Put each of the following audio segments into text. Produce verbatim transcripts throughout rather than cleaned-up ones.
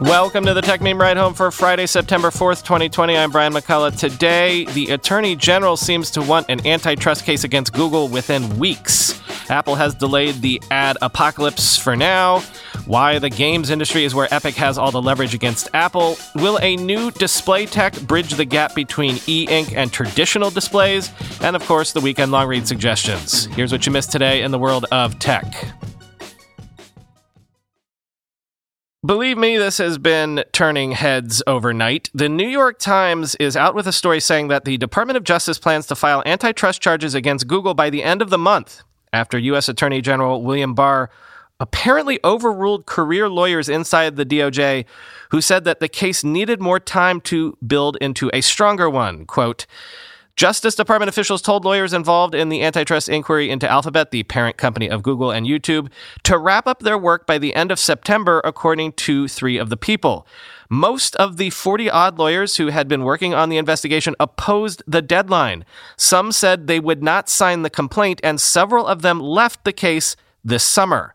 Welcome to the Tech Meme Ride Home for Friday, September fourth, twenty twenty. I'm Brian McCullough. Today, the Attorney General seems to want an antitrust case against Google within weeks. Apple has delayed the ad apocalypse for now. Why the games industry is where Epic has all the leverage against Apple. Will a new display tech bridge the gap between e-ink and traditional displays? And, of course, the weekend long-read suggestions. Here's what you missed today in the world of tech. Believe me, this has been turning heads overnight. The New York Times is out with a story saying that the Department of Justice plans to file antitrust charges against Google by the end of the month, after U S. Attorney General William Barr apparently overruled career lawyers inside the D O J who said that the case needed more time to build into a stronger one. Quote, Justice Department officials told lawyers involved in the antitrust inquiry into Alphabet, the parent company of Google and YouTube, to wrap up their work by the end of September, according to three of the people. Most of the forty-odd lawyers who had been working on the investigation opposed the deadline. Some said they would not sign the complaint, and several of them left the case this summer.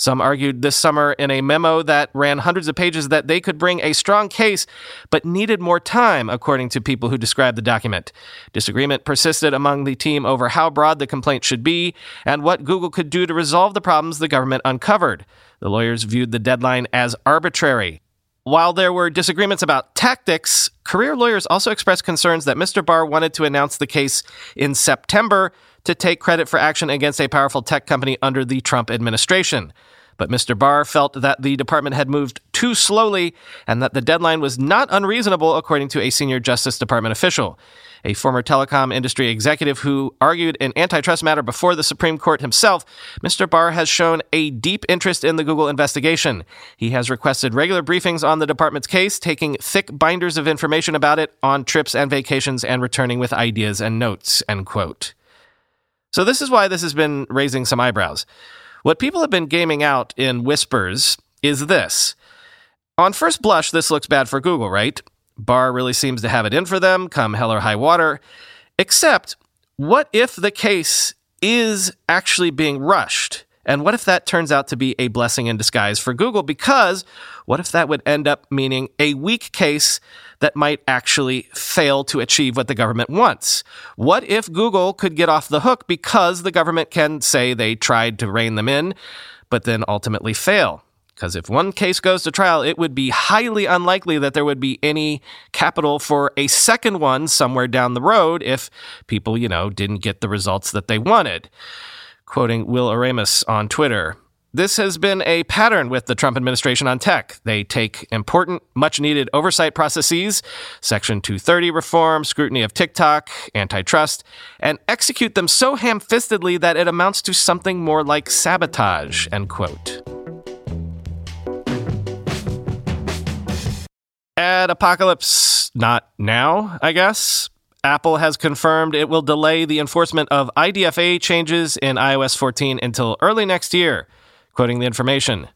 Some argued this summer in a memo that ran hundreds of pages that they could bring a strong case, but needed more time, according to people who described the document. Disagreement persisted among the team over how broad the complaint should be and what Google could do to resolve the problems the government uncovered. The lawyers viewed the deadline as arbitrary. While there were disagreements about tactics, career lawyers also expressed concerns that Mister Barr wanted to announce the case in September to take credit for action against a powerful tech company under the Trump administration. But Mister Barr felt that the department had moved too slowly and that the deadline was not unreasonable, according to a senior Justice Department official. A former telecom industry executive who argued an antitrust matter before the Supreme Court himself, Mister Barr has shown a deep interest in the Google investigation. He has requested regular briefings on the department's case, taking thick binders of information about it on trips and vacations and returning with ideas and notes, end quote. So this is why this has been raising some eyebrows. What people have been gaming out in whispers is this. On first blush, this looks bad for Google, right? Barr really seems to have it in for them, come hell or high water. Except, what if the case is actually being rushed? And what if that turns out to be a blessing in disguise for Google? Because what if that would end up meaning a weak case that might actually fail to achieve what the government wants? What if Google could get off the hook because the government can say they tried to rein them in, but then ultimately fail? Because if one case goes to trial, it would be highly unlikely that there would be any capital for a second one somewhere down the road if people, you know, didn't get the results that they wanted. Quoting Will Aramis on Twitter, this has been a pattern with the Trump administration on tech. They take important, much-needed oversight processes, Section two thirty reform, scrutiny of TikTok, antitrust, and execute them so ham-fistedly that it amounts to something more like sabotage, end quote. Ad apocalypse, not now, I guess. Apple has confirmed it will delay the enforcement of I D F A changes in i O S fourteen until early next year, quoting the information.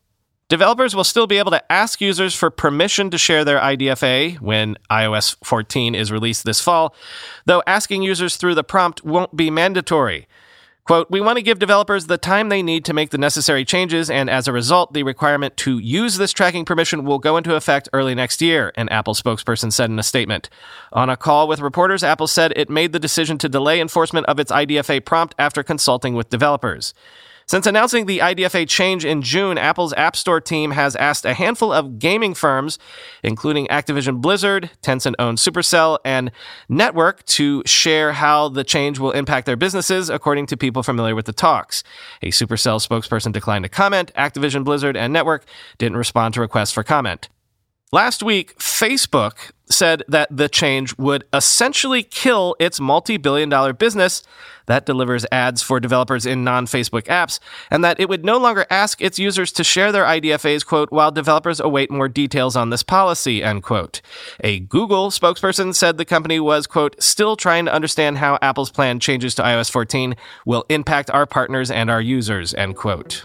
Developers will still be able to ask users for permission to share their I D F A when i O S fourteen is released this fall, though asking users through the prompt won't be mandatory. Quote, we want to give developers the time they need to make the necessary changes, and as a result, the requirement to use this tracking permission will go into effect early next year, an Apple spokesperson said in a statement. On a call with reporters, Apple said it made the decision to delay enforcement of its I D F A prompt after consulting with developers. Since announcing the I D F A change in June, Apple's App Store team has asked a handful of gaming firms, including Activision Blizzard, Tencent-owned Supercell, and Network, to share how the change will impact their businesses, according to people familiar with the talks. A Supercell spokesperson declined to comment. Activision Blizzard and Network didn't respond to requests for comment. Last week, Facebook said that the change would essentially kill its multi-billion dollar business that delivers ads for developers in non-Facebook apps, and that it would no longer ask its users to share their I D F As, quote, while developers await more details on this policy, end quote. A Google spokesperson said the company was, quote, still trying to understand how Apple's planned changes to i O S fourteen will impact our partners and our users, end quote.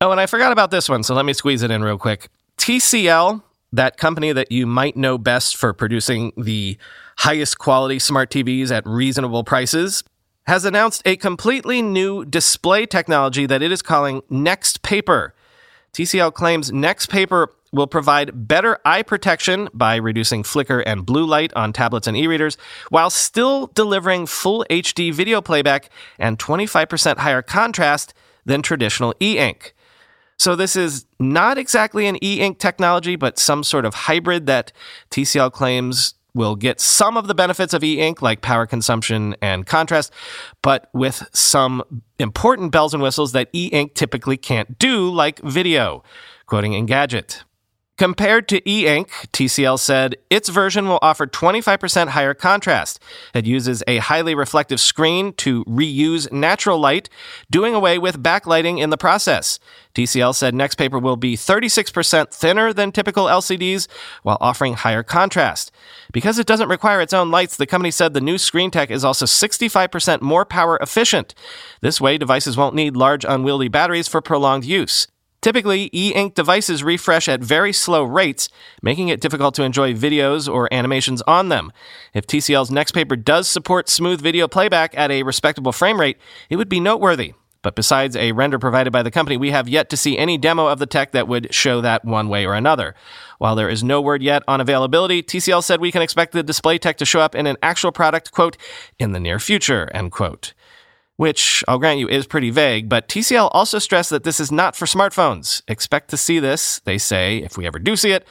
Oh, and I forgot about this one, so let me squeeze it in real quick. T C L, that company that you might know best for producing the highest quality smart T Vs at reasonable prices, has announced a completely new display technology that it is calling NXTPAPER. T C L claims NXTPAPER will provide better eye protection by reducing flicker and blue light on tablets and e-readers, while still delivering full H D video playback and twenty-five percent higher contrast than traditional e-ink. So this is not exactly an e-ink technology, but some sort of hybrid that T C L claims will get some of the benefits of e-ink, like power consumption and contrast, but with some important bells and whistles that e-ink typically can't do, like video, quoting Engadget. Compared to e-ink, T C L said, its version will offer twenty-five percent higher contrast. It uses a highly reflective screen to reuse natural light, doing away with backlighting in the process. T C L said NXTPAPER will be thirty-six percent thinner than typical L C Ds while offering higher contrast. Because it doesn't require its own lights, the company said the new screen tech is also sixty-five percent more power efficient. This way, devices won't need large unwieldy batteries for prolonged use. Typically, e-ink devices refresh at very slow rates, making it difficult to enjoy videos or animations on them. If T C L's NXTPAPER does support smooth video playback at a respectable frame rate, it would be noteworthy. But besides a render provided by the company, we have yet to see any demo of the tech that would show that one way or another. While there is no word yet on availability, T C L said we can expect the display tech to show up in an actual product, quote, in the near future, end quote. Which, I'll grant you, is pretty vague, but T C L also stressed that this is not for smartphones. Expect to see this, they say, if we ever do see it,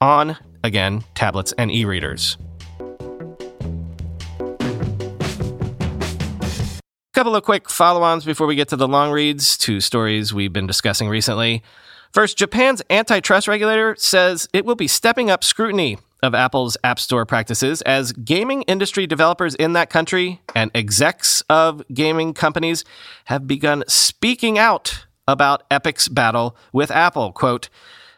on, again, tablets and e-readers. A couple of quick follow-ons before we get to the long reads, two stories we've been discussing recently. First, Japan's antitrust regulator says it will be stepping up scrutiny of Apple's App Store practices as gaming industry developers in that country and execs of gaming companies have begun speaking out about Epic's battle with Apple. Quote,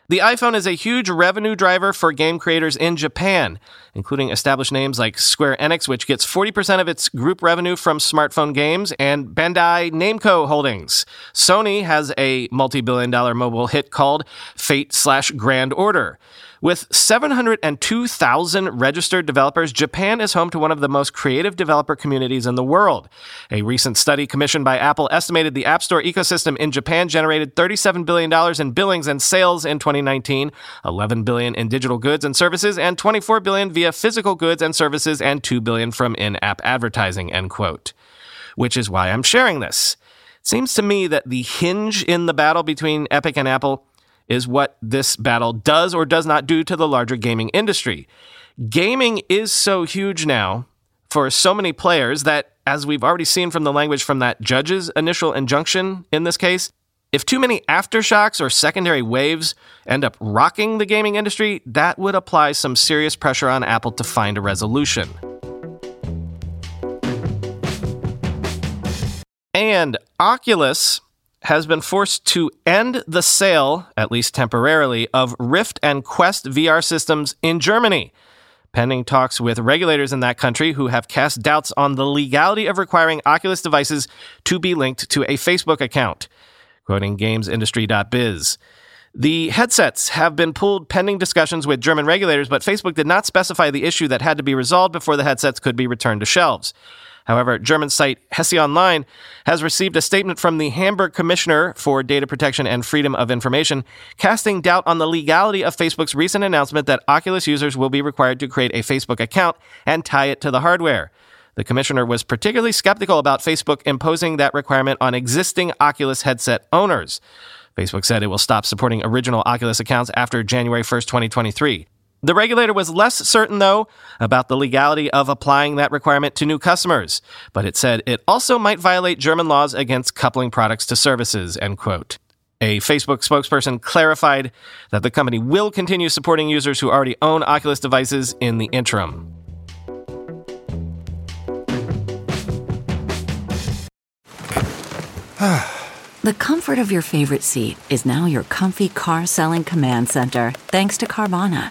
the iPhone is a huge revenue driver for game creators in Japan, including established names like Square Enix, which gets forty percent of its group revenue from smartphone games, and Bandai Namco Holdings. Sony has a multi-billion dollar mobile hit called Fate slash Grand Order. With seven hundred two thousand registered developers, Japan is home to one of the most creative developer communities in the world. A recent study commissioned by Apple estimated the App Store ecosystem in Japan generated thirty-seven billion dollars in billings and sales in twenty nineteen, eleven billion dollars in digital goods and services, and twenty-four billion dollars via physical goods and services, and two billion dollars from in-app advertising, end quote. Which is why I'm sharing this. It seems to me that the hinge in the battle between Epic and Apple is what this battle does or does not do to the larger gaming industry. Gaming is so huge now for so many players that, as we've already seen from the language from that judge's initial injunction in this case, if too many aftershocks or secondary waves end up rocking the gaming industry, that would apply some serious pressure on Apple to find a resolution. And Oculus has been forced to end the sale, at least temporarily, of Rift and Quest V R systems in Germany, pending talks with regulators in that country who have cast doubts on the legality of requiring Oculus devices to be linked to a Facebook account, quoting gamesindustry dot biz. The headsets have been pulled pending discussions with German regulators, but Facebook did not specify the issue that had to be resolved before the headsets could be returned to shelves. However, German site Hesse Online has received a statement from the Hamburg Commissioner for Data Protection and Freedom of Information, casting doubt on the legality of Facebook's recent announcement that Oculus users will be required to create a Facebook account and tie it to the hardware. The commissioner was particularly skeptical about Facebook imposing that requirement on existing Oculus headset owners. Facebook said it will stop supporting original Oculus accounts after January first, twenty twenty-three. The regulator was less certain, though, about the legality of applying that requirement to new customers, but it said it also might violate German laws against coupling products to services, end quote. A Facebook spokesperson clarified that the company will continue supporting users who already own Oculus devices in the interim. The comfort of your favorite seat is now your comfy car selling command center, thanks to Carvana.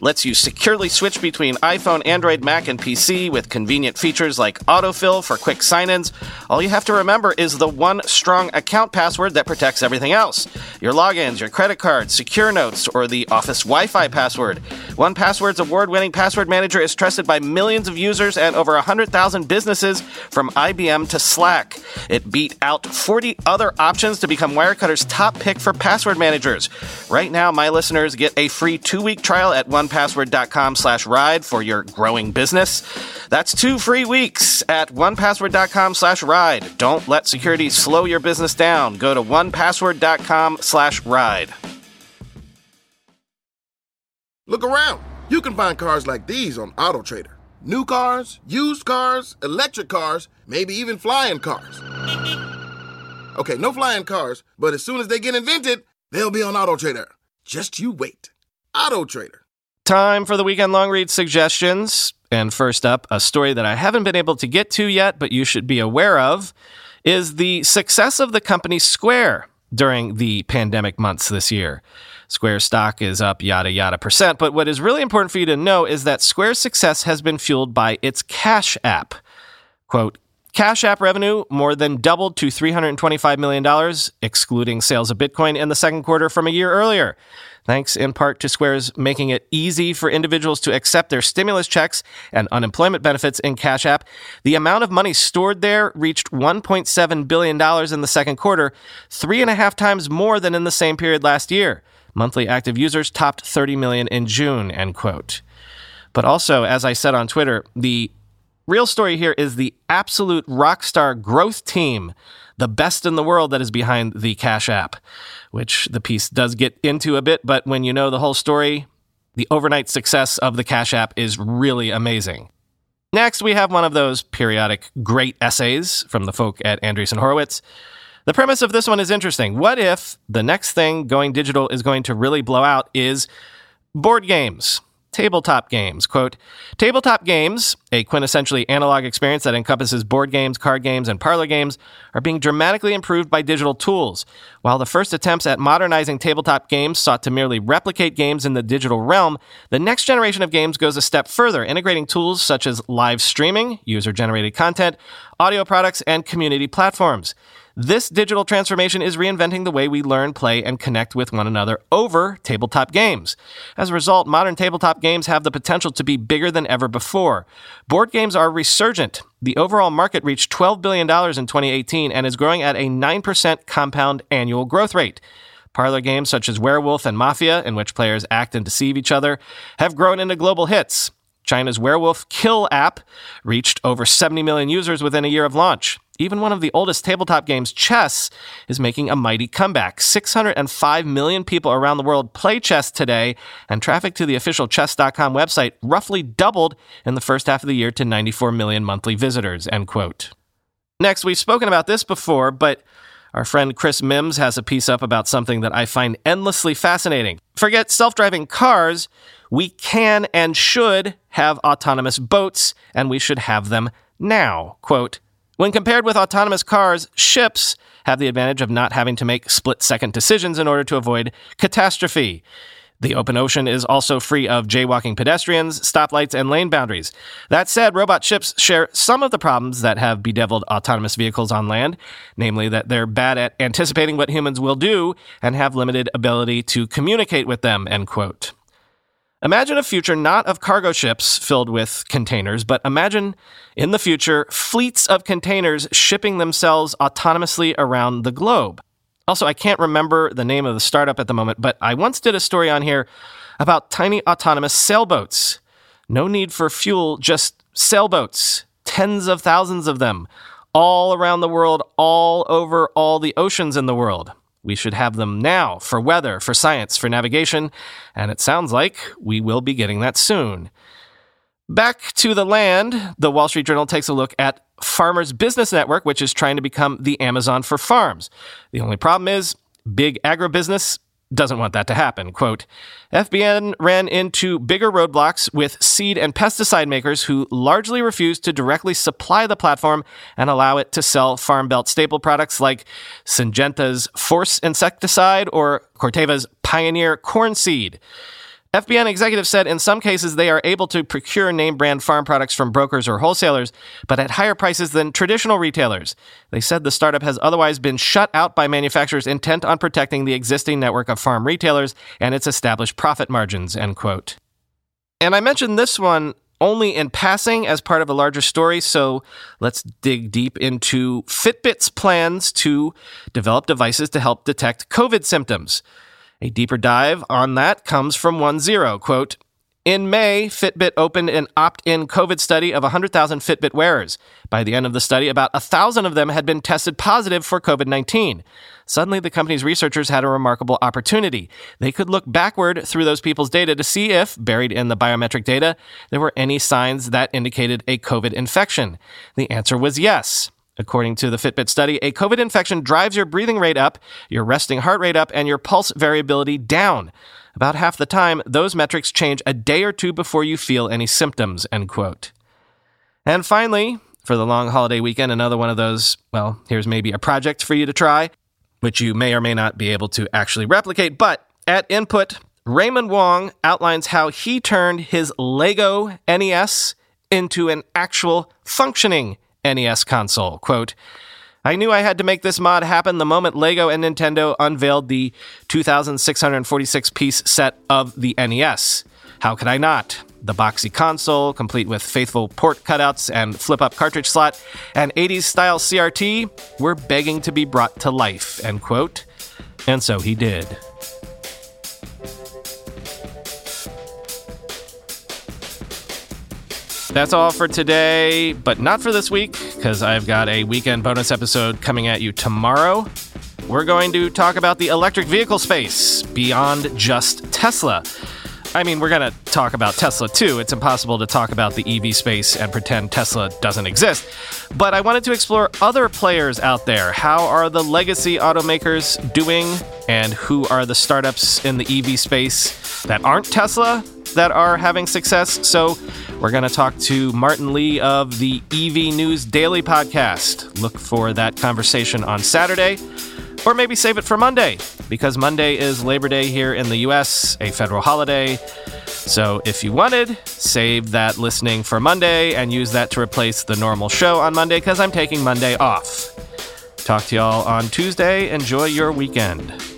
lets you securely switch between iPhone, Android, Mac, and P C with convenient features like autofill for quick sign-ins. All you have to remember is the one strong account password that protects everything else. Your logins, your credit cards, secure notes, or the office Wi-Fi password. one Password's award-winning password manager is trusted by millions of users and over one hundred thousand businesses from I B M to Slack. It beat out forty other options to become Wirecutter's top pick for password managers. Right now, my listeners get a free two-week trial at one password dot com slash ride for your growing business. That's two free weeks at one password dot com slash ride. Don't let security slow your business down. Go to one password dot com slash ride. Look around. You can find cars like these on Autotrader. New cars, used cars, electric cars, maybe even flying cars. Okay, no flying cars, but as soon as they get invented, they'll be on Autotrader. Just you wait. Autotrader. Time for the weekend long read suggestions. And first up, a story that I haven't been able to get to yet, but you should be aware of, is the success of the company Square during the pandemic months this year. Square stock is up yada yada percent, but what is really important for you to know is that Square's success has been fueled by its Cash App. Quote, Cash App revenue more than doubled to three hundred twenty-five million dollars, excluding sales of Bitcoin in the second quarter from a year earlier. Thanks in part to Square's making it easy for individuals to accept their stimulus checks and unemployment benefits in Cash App, the amount of money stored there reached one point seven billion dollars in the second quarter, three and a half times more than in the same period last year. Monthly active users topped thirty million in June, end quote. But also, as I said on Twitter, the real story here is the absolute rockstar growth team, the best in the world, that is behind the Cash App, which the piece does get into a bit, but when you know the whole story, the overnight success of the Cash App is really amazing. Next, we have one of those periodic great essays from the folk at Andreessen Horowitz. The premise of this one is interesting. What if the next thing going digital is going to really blow out is board games? Tabletop games. Quote, tabletop games, a quintessentially analog experience that encompasses board games, card games, and parlor games, are being dramatically improved by digital tools. While the first attempts at modernizing tabletop games sought to merely replicate games in the digital realm, the next generation of games goes a step further, integrating tools such as live streaming, user-generated content, audio products, and community platforms. This digital transformation is reinventing the way we learn, play, and connect with one another over tabletop games. As a result, modern tabletop games have the potential to be bigger than ever before. Board games are resurgent. The overall market reached twelve billion dollars in twenty eighteen and is growing at a nine percent compound annual growth rate. Parlor games such as Werewolf and Mafia, in which players act and deceive each other, have grown into global hits. China's Werewolf Kill app reached over seventy million users within a year of launch. Even one of the oldest tabletop games, chess, is making a mighty comeback. six hundred five million people around the world play chess today, and traffic to the official chess dot com website roughly doubled in the first half of the year to ninety-four million monthly visitors, end quote. Next, we've spoken about this before, but our friend Chris Mims has a piece up about something that I find endlessly fascinating. Forget self-driving cars. We can and should have autonomous boats, and we should have them now. Quote, When compared with autonomous cars, ships have the advantage of not having to make split-second decisions in order to avoid catastrophe. The open ocean is also free of jaywalking pedestrians, stoplights, and lane boundaries. That said, robot ships share some of the problems that have bedeviled autonomous vehicles on land, namely that they're bad at anticipating what humans will do and have limited ability to communicate with them, end quote. Imagine a future not of cargo ships filled with containers, but imagine, in the future, fleets of containers shipping themselves autonomously around the globe. Also, I can't remember the name of the startup at the moment, but I once did a story on here about tiny autonomous sailboats. No need for fuel, just sailboats, tens of thousands of them, all around the world, all over all the oceans in the world. We should have them now for weather, for science, for navigation, and it sounds like we will be getting that soon. Back to the land, the Wall Street Journal takes a look at Farmers Business Network, which is trying to become the Amazon for farms. The only problem is big agribusiness doesn't want that to happen. Quote, F B N ran into bigger roadblocks with seed and pesticide makers who largely refused to directly supply the platform and allow it to sell Farm Belt staple products like Syngenta's Force insecticide or Corteva's Pioneer corn seed. F B N executives said in some cases they are able to procure name-brand farm products from brokers or wholesalers, but at higher prices than traditional retailers. They said the startup has otherwise been shut out by manufacturers intent on protecting the existing network of farm retailers and its established profit margins, end quote. And I mentioned this one only in passing as part of a larger story, so let's dig deep into Fitbit's plans to develop devices to help detect COVID symptoms. A deeper dive on that comes from one zero, quote, in May, Fitbit opened an opt-in COVID study of one hundred thousand Fitbit wearers. By the end of the study, about one thousand of them had been tested positive for COVID nineteen. Suddenly, the company's researchers had a remarkable opportunity. They could look backward through those people's data to see if, buried in the biometric data, there were any signs that indicated a COVID infection. The answer was yes. According to the Fitbit study, a COVID infection drives your breathing rate up, your resting heart rate up, and your pulse variability down. About half the time, those metrics change a day or two before you feel any symptoms, end quote. And finally, for the long holiday weekend, another one of those, well, here's maybe a project for you to try, which you may or may not be able to actually replicate. But at Input, Raymond Wong outlines how he turned his Lego N E S into an actual functioning N E S console. Quote, I knew I had to make this mod happen the moment Lego and Nintendo unveiled the two thousand six hundred forty-six piece set of the N E S. How could I not? The boxy console, complete with faithful port cutouts and flip-up cartridge slot, and eighties-style C R T were begging to be brought to life, end quote. And so he did. That's all for today, but not for this week, because I've got a weekend bonus episode coming at you tomorrow. We're going to talk about the electric vehicle space beyond just Tesla. I mean, we're going to talk about Tesla, too. It's impossible to talk about the E V space and pretend Tesla doesn't exist. But I wanted to explore other players out there. How are the legacy automakers doing? And who are the startups in the E V space that aren't Tesla that are having success? So we're going to talk to Martin Lee of the E V News Daily podcast. Look for that conversation on Saturday, or maybe save it for Monday, because Monday is Labor Day here in the U S, a federal holiday. So if you wanted, save that listening for Monday and use that to replace the normal show on Monday, because I'm taking Monday off. Talk to y'all on Tuesday. Enjoy your weekend.